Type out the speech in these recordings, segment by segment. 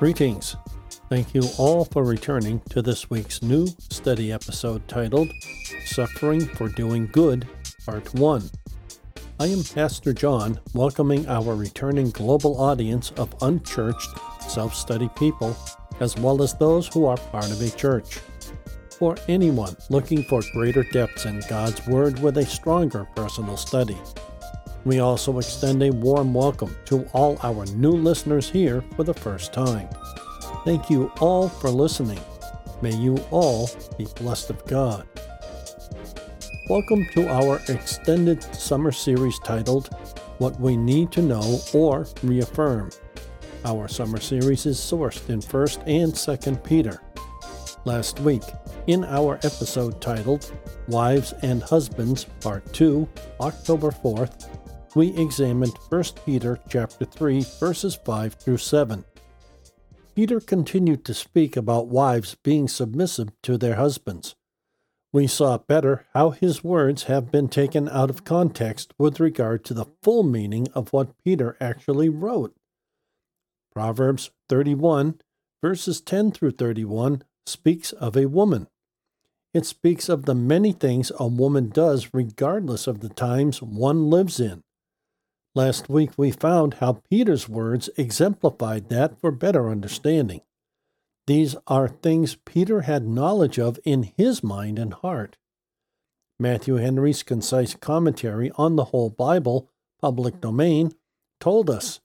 Greetings. Thank you all for returning to this week's new study episode titled Suffering for Doing Good, Part 1. I am Pastor John, welcoming our returning global audience of unchurched, self-study people, as well as those who are part of a church. For anyone looking for greater depths in God's Word with a stronger personal study. We also extend a warm welcome to all our new listeners here for the first time. Thank you all for listening. May you all be blessed of God. Welcome to our extended summer series titled, What We Need to Know or Reaffirm. Our summer series is sourced in 1st and 2nd Peter. Last week, in our episode titled, Wives and Husbands, Part 2, October 4th, we examined 1 Peter chapter 3, verses 5 through 7. Peter continued to speak about wives being submissive to their husbands. We saw better how his words have been taken out of context with regard to the full meaning of what Peter actually wrote. Proverbs 31, verses 10 through 31, speaks of a woman. It speaks of the many things a woman does regardless of the times one lives in. Last week we found how Peter's words exemplified that for better understanding. These are things Peter had knowledge of in his mind and heart. Matthew Henry's concise commentary on the whole Bible, Public Domain, told us,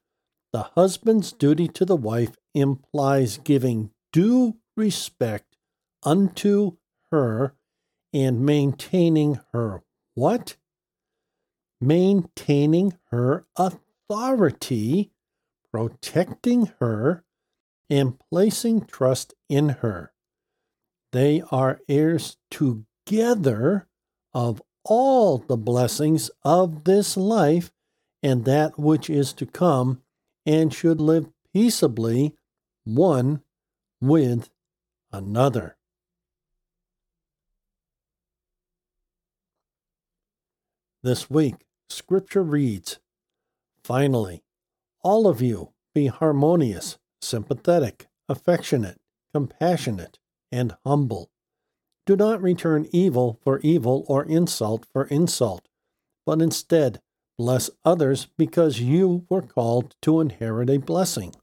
the husband's duty to the wife implies giving due respect unto her and maintaining her what? Maintaining her authority, protecting her, and placing trust in her. They are heirs together of all the blessings of this life and that which is to come, and should live peaceably one with another. This week, Scripture reads, Finally, all of you be harmonious, sympathetic, affectionate, compassionate, and humble. Do not return evil for evil or insult for insult, but instead bless others because you were called to inherit a blessing.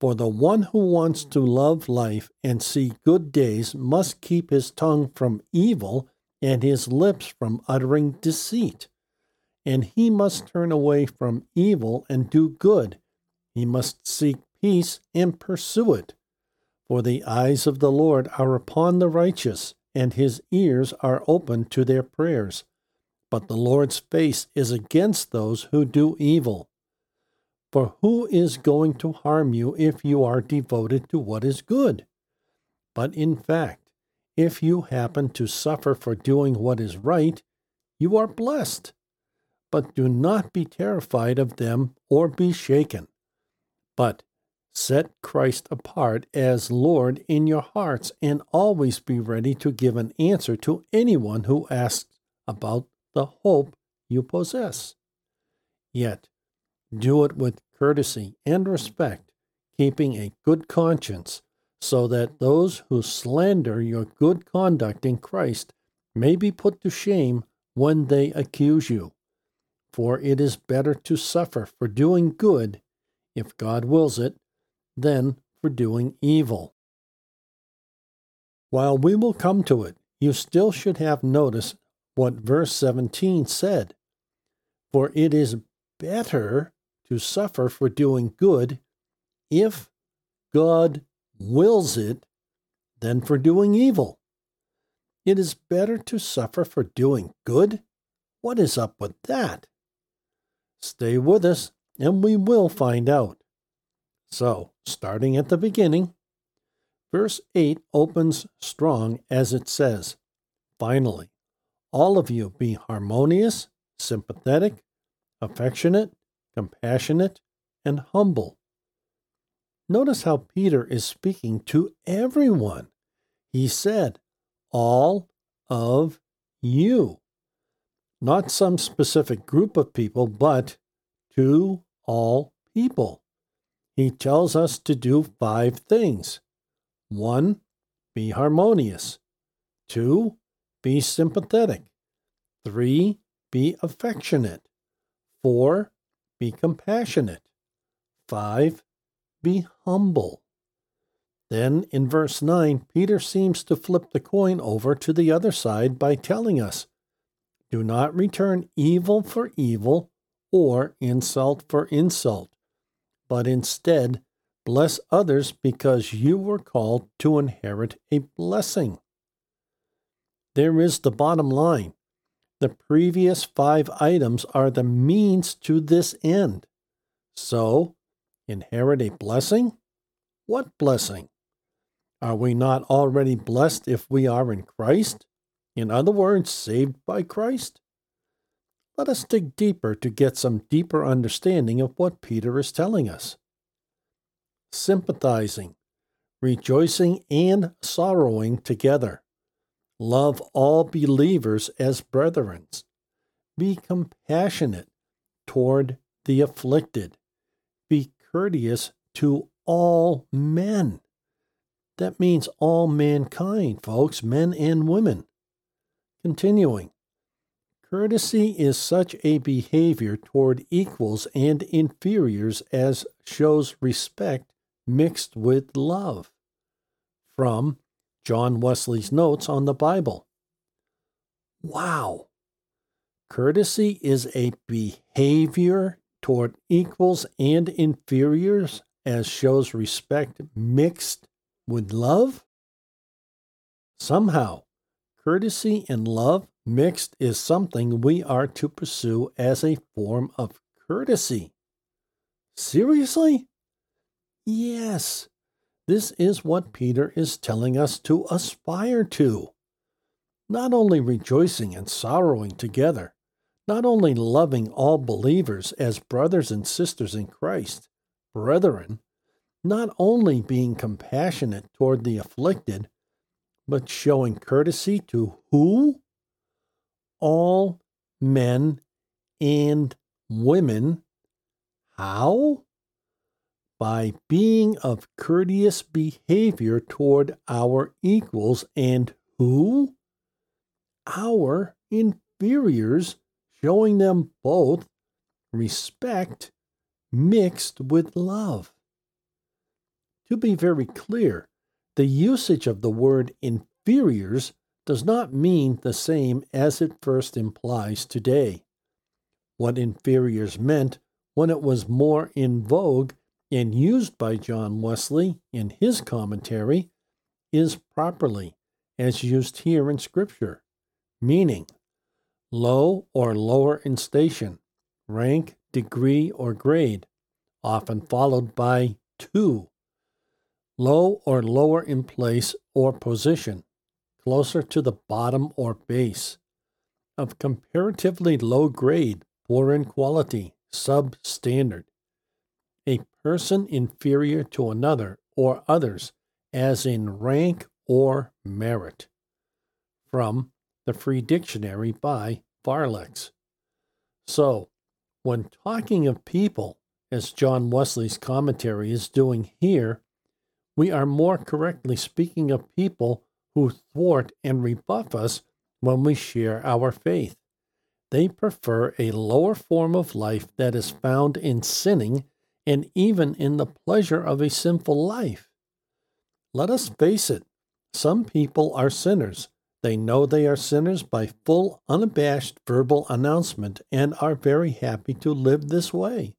For the one who wants to love life and see good days must keep his tongue from evil and his lips from uttering deceit. And he must turn away from evil and do good. He must seek peace and pursue it. For the eyes of the Lord are upon the righteous, and his ears are open to their prayers. But the Lord's face is against those who do evil. For who is going to harm you if you are devoted to what is good? But in fact, if you happen to suffer for doing what is right, you are blessed. But do not be terrified of them or be shaken. But set Christ apart as Lord in your hearts and always be ready to give an answer to anyone who asks about the hope you possess. Yet, do it with courtesy and respect, keeping a good conscience, so that those who slander your good conduct in Christ may be put to shame when they accuse you. For it is better to suffer for doing good, if God wills it, than for doing evil. While we will come to it, you still should have noticed what verse 17 said. For it is better to suffer for doing good, if God wills it, than for doing evil. It is better to suffer for doing good? What is up with that? Stay with us, and we will find out. So, starting at the beginning, verse 8 opens strong as it says, Finally, all of you be harmonious, sympathetic, affectionate, compassionate, and humble. Notice how Peter is speaking to everyone. He said, all of you. Not some specific group of people, but to all people. he tells us to do 5 things. 1. Be harmonious. 2. Be sympathetic. 3. Be affectionate. 4. Be compassionate. 5. Be humble. Then in verse 9, Peter seems to flip the coin over to the other side by telling us, do not return evil for evil or insult for insult, but instead bless others because you were called to inherit a blessing. There is the bottom line. The previous 5 items are the means to this end. So, inherit a blessing? What blessing? Are we not already blessed if we are in Christ? In other words, saved by Christ? Let us dig deeper to get some deeper understanding of what Peter is telling us. Sympathizing, rejoicing and sorrowing together. Love all believers as brethren. Be compassionate toward the afflicted. Be courteous to all men. That means all mankind, folks, men and women. Continuing, courtesy is such a behavior toward equals and inferiors as shows respect mixed with love. From John Wesley's Notes on the Bible. Wow! Courtesy is a behavior toward equals and inferiors as shows respect mixed with love? Somehow, courtesy and love mixed is something we are to pursue as a form of courtesy. Seriously? Yes, this is what Peter is telling us to aspire to. Not only rejoicing and sorrowing together, not only loving all believers as brothers and sisters in Christ, brethren, not only being compassionate toward the afflicted, but showing courtesy to who? All men and women. How? By being of courteous behavior toward our equals and who? Our inferiors, showing them both respect mixed with love. To be very clear, the usage of the word inferiors does not mean the same as it first implies today. What inferiors meant when it was more in vogue and used by John Wesley in his commentary is properly as used here in Scripture, meaning low or lower in station, rank, degree, or grade, often followed by to. Low or lower in place or position, closer to the bottom or base, of comparatively low grade, poor in quality, substandard, a person inferior to another or others, as in rank or merit. From the Free Dictionary by Farlex. So, when talking of people, as John Wesley's commentary is doing here, we are more correctly speaking of people who thwart and rebuff us when we share our faith. They prefer a lower form of life that is found in sinning and even in the pleasure of a sinful life. Let us face it, some people are sinners. They know they are sinners by full, unabashed verbal announcement and are very happy to live this way.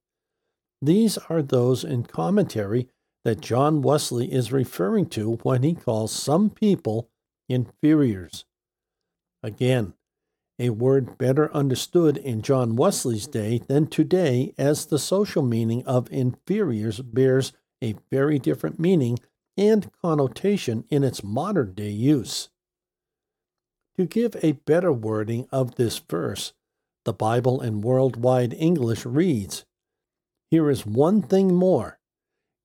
These are those in commentary that John Wesley is referring to when he calls some people inferiors. Again, a word better understood in John Wesley's day than today, as the social meaning of inferiors bears a very different meaning and connotation in its modern day use. To give a better wording of this verse, the Bible in Worldwide English reads, "Here is one thing more.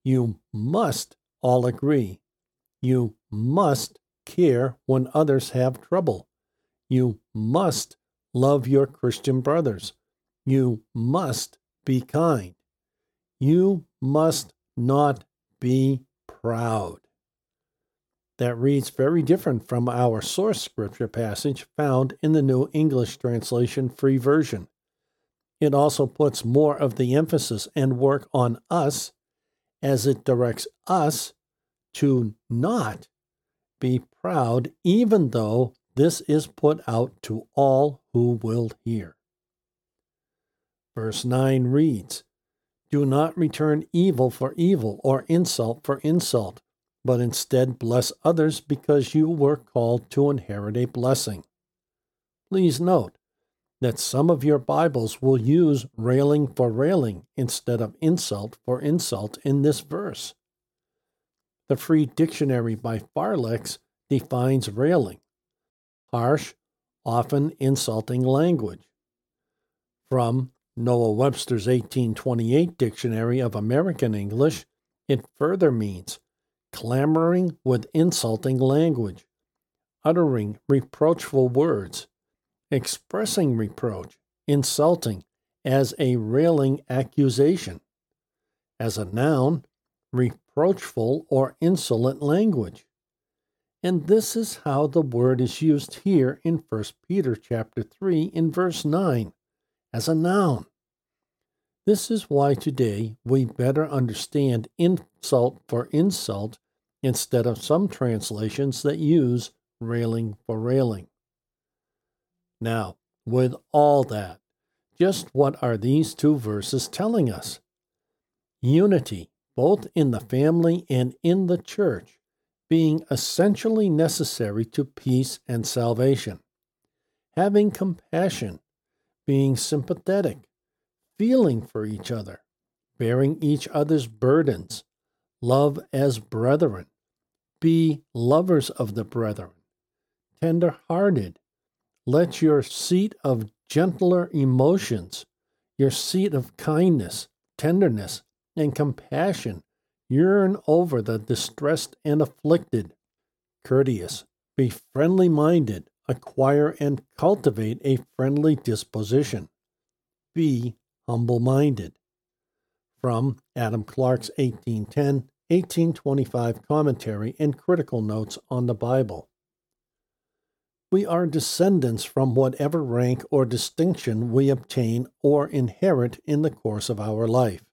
You must all agree. You must care when others have trouble. You must love your Christian brothers. You must be kind. You must not be proud. That reads very different from our source scripture passage found in the New English Translation Free Version. It also puts more of the emphasis and work on us as it directs us to not be proud, even though this is put out to all who will hear. Verse 9 reads, "Do not return evil for evil or insult for insult, but instead bless others because you were called to inherit a blessing." Please note that some of your Bibles will use railing for railing instead of insult for insult in this verse. The Free Dictionary by Farlex defines railing: harsh, often insulting language. From Noah Webster's 1828 Dictionary of American English, it further means clamoring with insulting language, uttering reproachful words, expressing reproach, insulting, as a railing accusation. As a noun, reproachful or insolent language. And this is how the word is used here in 1 Peter chapter 3 in verse 9, as a noun. This is why today we better understand insult for insult instead of some translations that use railing for railing. Now, with all that, just what are these two verses telling us? Unity, both in the family and in the church, being essentially necessary to peace and salvation. Having compassion, being sympathetic, feeling for each other, bearing each other's burdens, love as brethren, be lovers of the brethren, tender-hearted. Let your seat of gentler emotions, your seat of kindness, tenderness, and compassion yearn over the distressed and afflicted. Courteous, be friendly-minded, acquire and cultivate a friendly disposition. Be humble-minded. From Adam Clark's 1810, 1825 Commentary and Critical Notes on the Bible. We are descendants from whatever rank or distinction we obtain or inherit in the course of our life.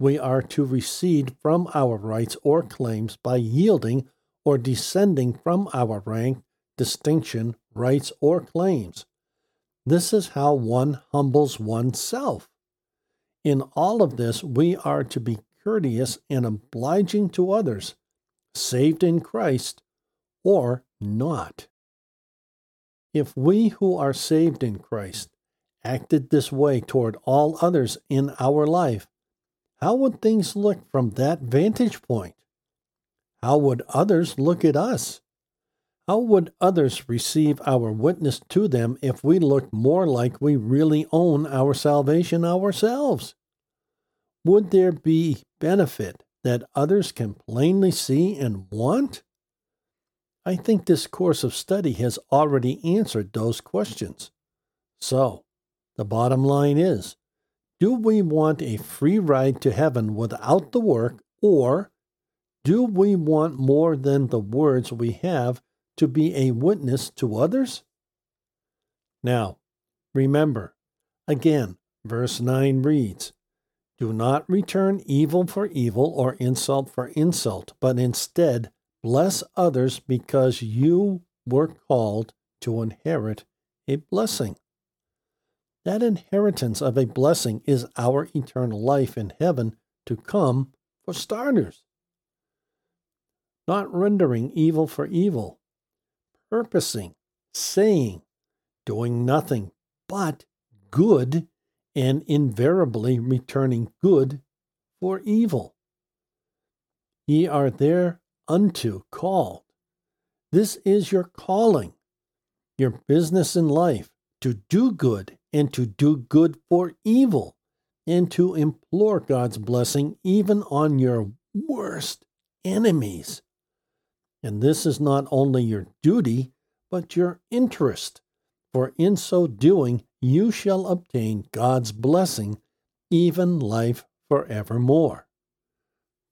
We are to recede from our rights or claims by yielding or descending from our rank, distinction, rights, or claims. This is how one humbles oneself. In all of this, we are to be courteous and obliging to others, saved in Christ, or not. If we who are saved in Christ acted this way toward all others in our life, how would things look from that vantage point? How would others look at us? How would others receive our witness to them if we looked more like we really own our salvation ourselves? Would there be benefit that others can plainly see and want? I think this course of study has already answered those questions. So, the bottom line is, do we want a free ride to heaven without the work, or do we want more than the words we have to be a witness to others? Now, remember, again, verse 9 reads, "Do not return evil for evil or insult for insult, but instead bless others because you were called to inherit a blessing." That inheritance of a blessing is our eternal life in heaven to come, for starters. Not rendering evil for evil, purposing, saying, doing nothing but good, and invariably returning good for evil. Ye are there unto called. This is your calling, your business in life, to do good and to do good for evil, and to implore God's blessing even on your worst enemies. And this is not only your duty, but your interest, for in so doing you shall obtain God's blessing, even life forevermore.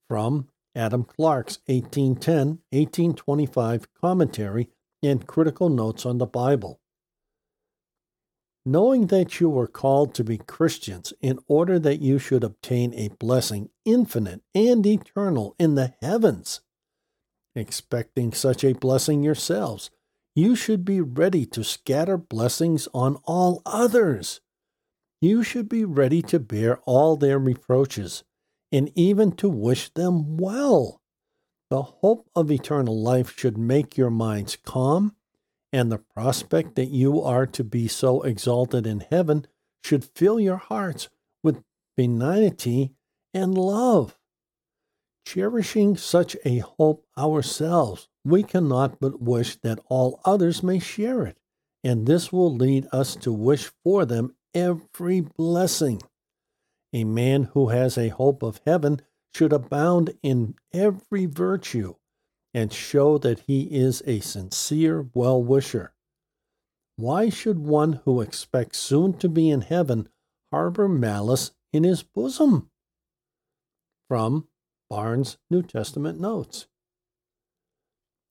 from Adam Clark's 1810-1825 Commentary and Critical Notes on the Bible. Knowing that you were called to be Christians in order that you should obtain a blessing infinite and eternal in the heavens, expecting such a blessing yourselves, you should be ready to scatter blessings on all others. You should be ready to bear all their reproaches, and even to wish them well. The hope of eternal life should make your minds calm, and the prospect that you are to be so exalted in heaven should fill your hearts with benignity and love. Cherishing such a hope ourselves, we cannot but wish that all others may share it, and this will lead us to wish for them every blessing. A man who has a hope of heaven should abound in every virtue, and show that he is a sincere well-wisher. Why should one who expects soon to be in heaven harbor malice in his bosom? From Barnes' New Testament Notes.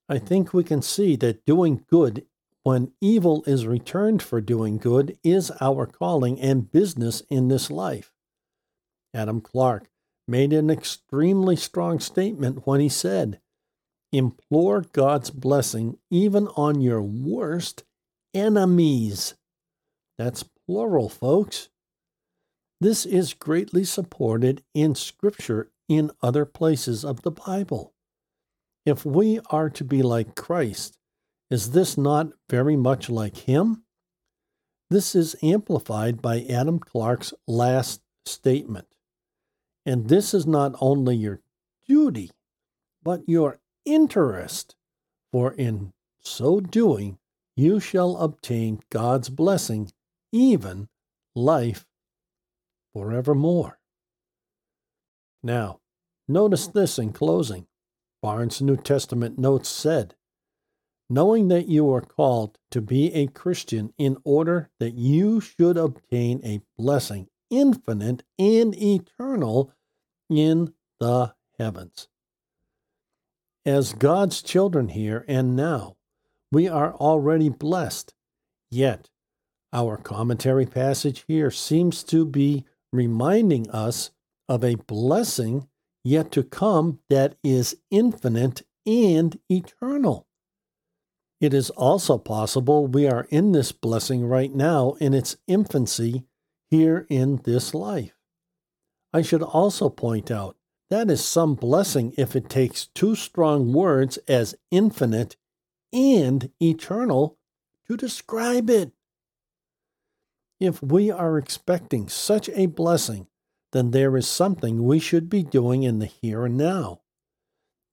I think we can see that doing good when evil is returned for doing good is our calling and business in this life. Adam Clark made an extremely strong statement when he said, "Implore God's blessing even on your worst enemies." That's plural, folks. This is greatly supported in Scripture in other places of the Bible. If we are to be like Christ, is this not very much like Him? This is amplified by Adam Clark's last statement. And this is not only your duty, but your interest, for in so doing you shall obtain God's blessing, even life forevermore. Now, notice this in closing. Barnes' New Testament Notes said, "Knowing that you are called to be a Christian in order that you should obtain a blessing infinite and eternal in the heavens." As God's children here and now, we are already blessed, yet our commentary passage here seems to be reminding us of a blessing yet to come that is infinite and eternal. It is also possible we are in this blessing right now in its infancy here in this life. I should also point out that is some blessing if it takes two strong words as infinite and eternal to describe it. If we are expecting such a blessing, then there is something we should be doing in the here and now.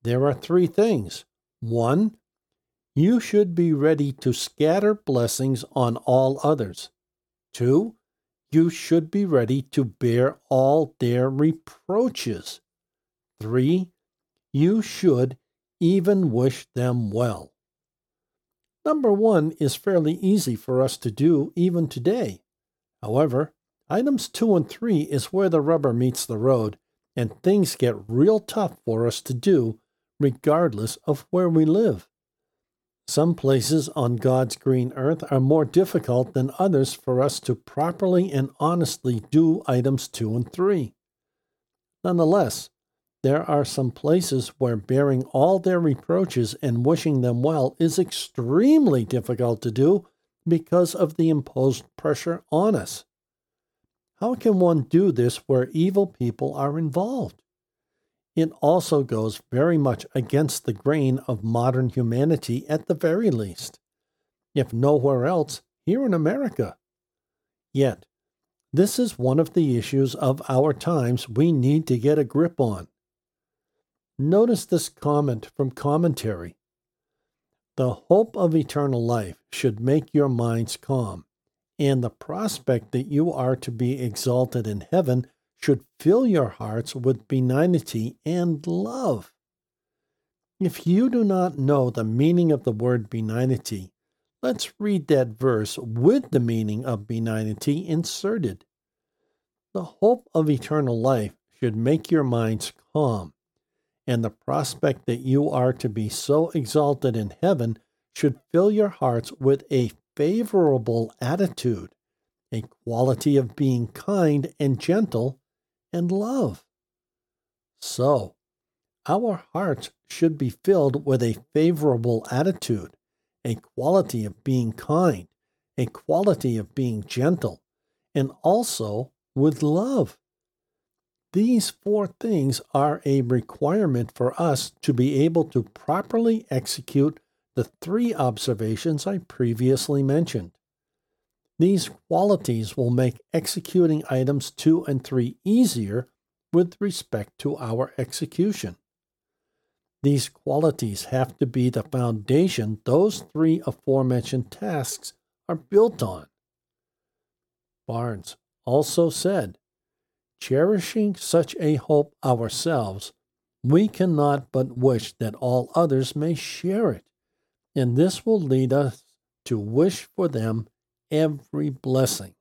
There are three things. 1. You should be ready to scatter blessings on all others. 2. You should be ready to bear all their reproaches. 3. You should even wish them well. Number 1 is fairly easy for us to do even today. However, items 2 and 3 is where the rubber meets the road, and things get real tough for us to do, regardless of where we live. Some places on God's green earth are more difficult than others for us to properly and honestly do items 2 and 3. Nonetheless, there are some places where bearing all their reproaches and wishing them well is extremely difficult to do because of the imposed pressure on us. How can one do this where evil people are involved? It also goes very much against the grain of modern humanity at the very least, if nowhere else, here in America. Yet, this is one of the issues of our times we need to get a grip on. Notice this comment from commentary. "The hope of eternal life should make your minds calm, and the prospect that you are to be exalted in heaven should fill your hearts with benignity and love." If you do not know the meaning of the word benignity, let's read that verse with the meaning of benignity inserted. "The hope of eternal life should make your minds calm, and the prospect that you are to be so exalted in heaven should fill your hearts with a favorable attitude, a quality of being kind and gentle and love. So, our hearts should be filled with a favorable attitude, a quality of being kind, a quality of being gentle, and also with love. These four things are a requirement for us to be able to properly execute the three observations I previously mentioned. These qualities will make executing items 2 and 3 easier with respect to our execution. These qualities have to be the foundation those three aforementioned tasks are built on. Barnes also said, "Cherishing such a hope ourselves, we cannot but wish that all others may share it, and this will lead us to wish for them every blessing."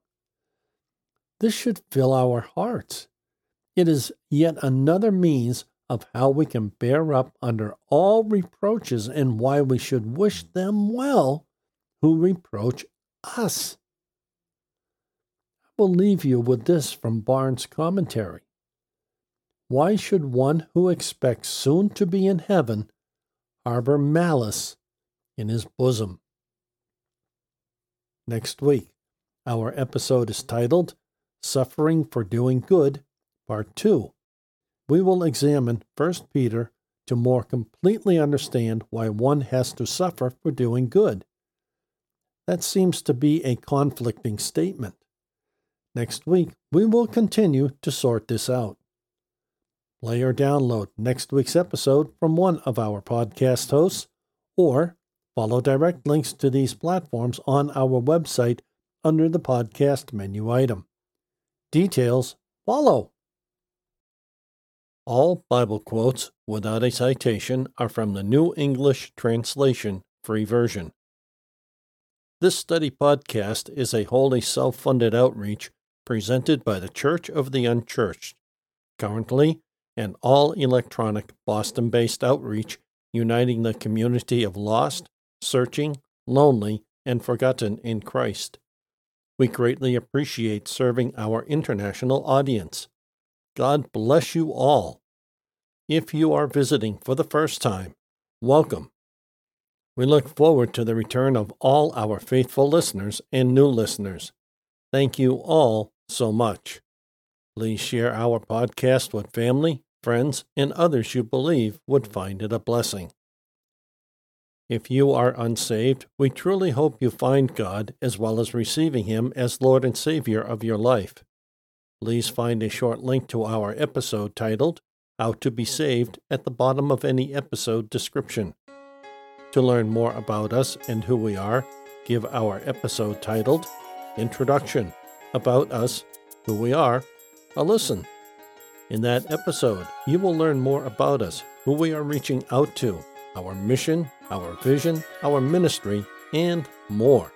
This should fill our hearts. It is yet another means of how we can bear up under all reproaches and why we should wish them well who reproach us. I will leave you with this from Barnes' commentary. Why should one who expects soon to be in heaven harbor malice in his bosom? Next week, our episode is titled Suffering for Doing Good, Part 2. We will examine 1 Peter to more completely understand why one has to suffer for doing good. That seems to be a conflicting statement. Next week, we will continue to sort this out. Play or download next week's episode from one of our podcast hosts, or follow direct links to these platforms on our website under the podcast menu item. Details follow. All Bible quotes without a citation are from the New English Translation Free Version. This study podcast is a wholly self-funded outreach presented by the Church of the Unchurched, currently an all-electronic Boston-based outreach uniting the community of lost, searching, lonely, and forgotten in Christ. We greatly appreciate serving our international audience. God bless you all. If you are visiting for the first time, welcome. We look forward to the return of all our faithful listeners and new listeners. Thank you all so much. Please share our podcast with family, friends, and others you believe would find it a blessing. If you are unsaved, we truly hope you find God as well as receiving Him as Lord and Savior of your life. Please find a short link to our episode titled, How to Be Saved, at the bottom of any episode description. To learn more about us and who we are, give our episode titled, Introduction, About Us, Who We Are, a listen. In that episode, you will learn more about us, who we are reaching out to, our mission, our vision, our ministry, and more.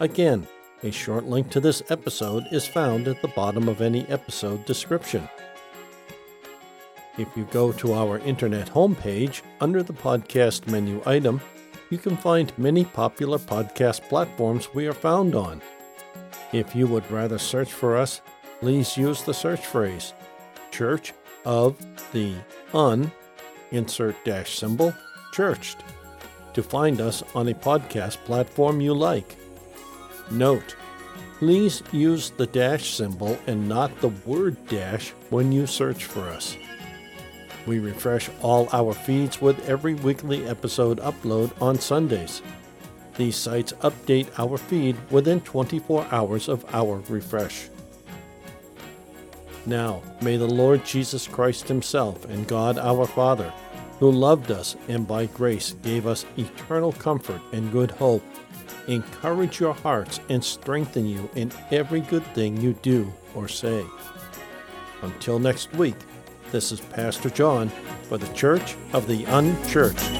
Again, a short link to this episode is found at the bottom of any episode description. If you go to our internet homepage under the podcast menu item, you can find many popular podcast platforms we are found on. If you would rather search for us, please use the search phrase, Church of the Churched, to find us on a podcast platform you like. Note, please use the $! and not the word dash when you search for us. We refresh all our feeds with every weekly episode upload on Sundays. These sites update our feed within 24 hours of our refresh. Now, may the Lord Jesus Christ Himself and God our Father, who loved us and by grace gave us eternal comfort and good hope, encourage your hearts and strengthen you in every good thing you do or say. Until next week, this is Pastor John for the Church of the Unchurched.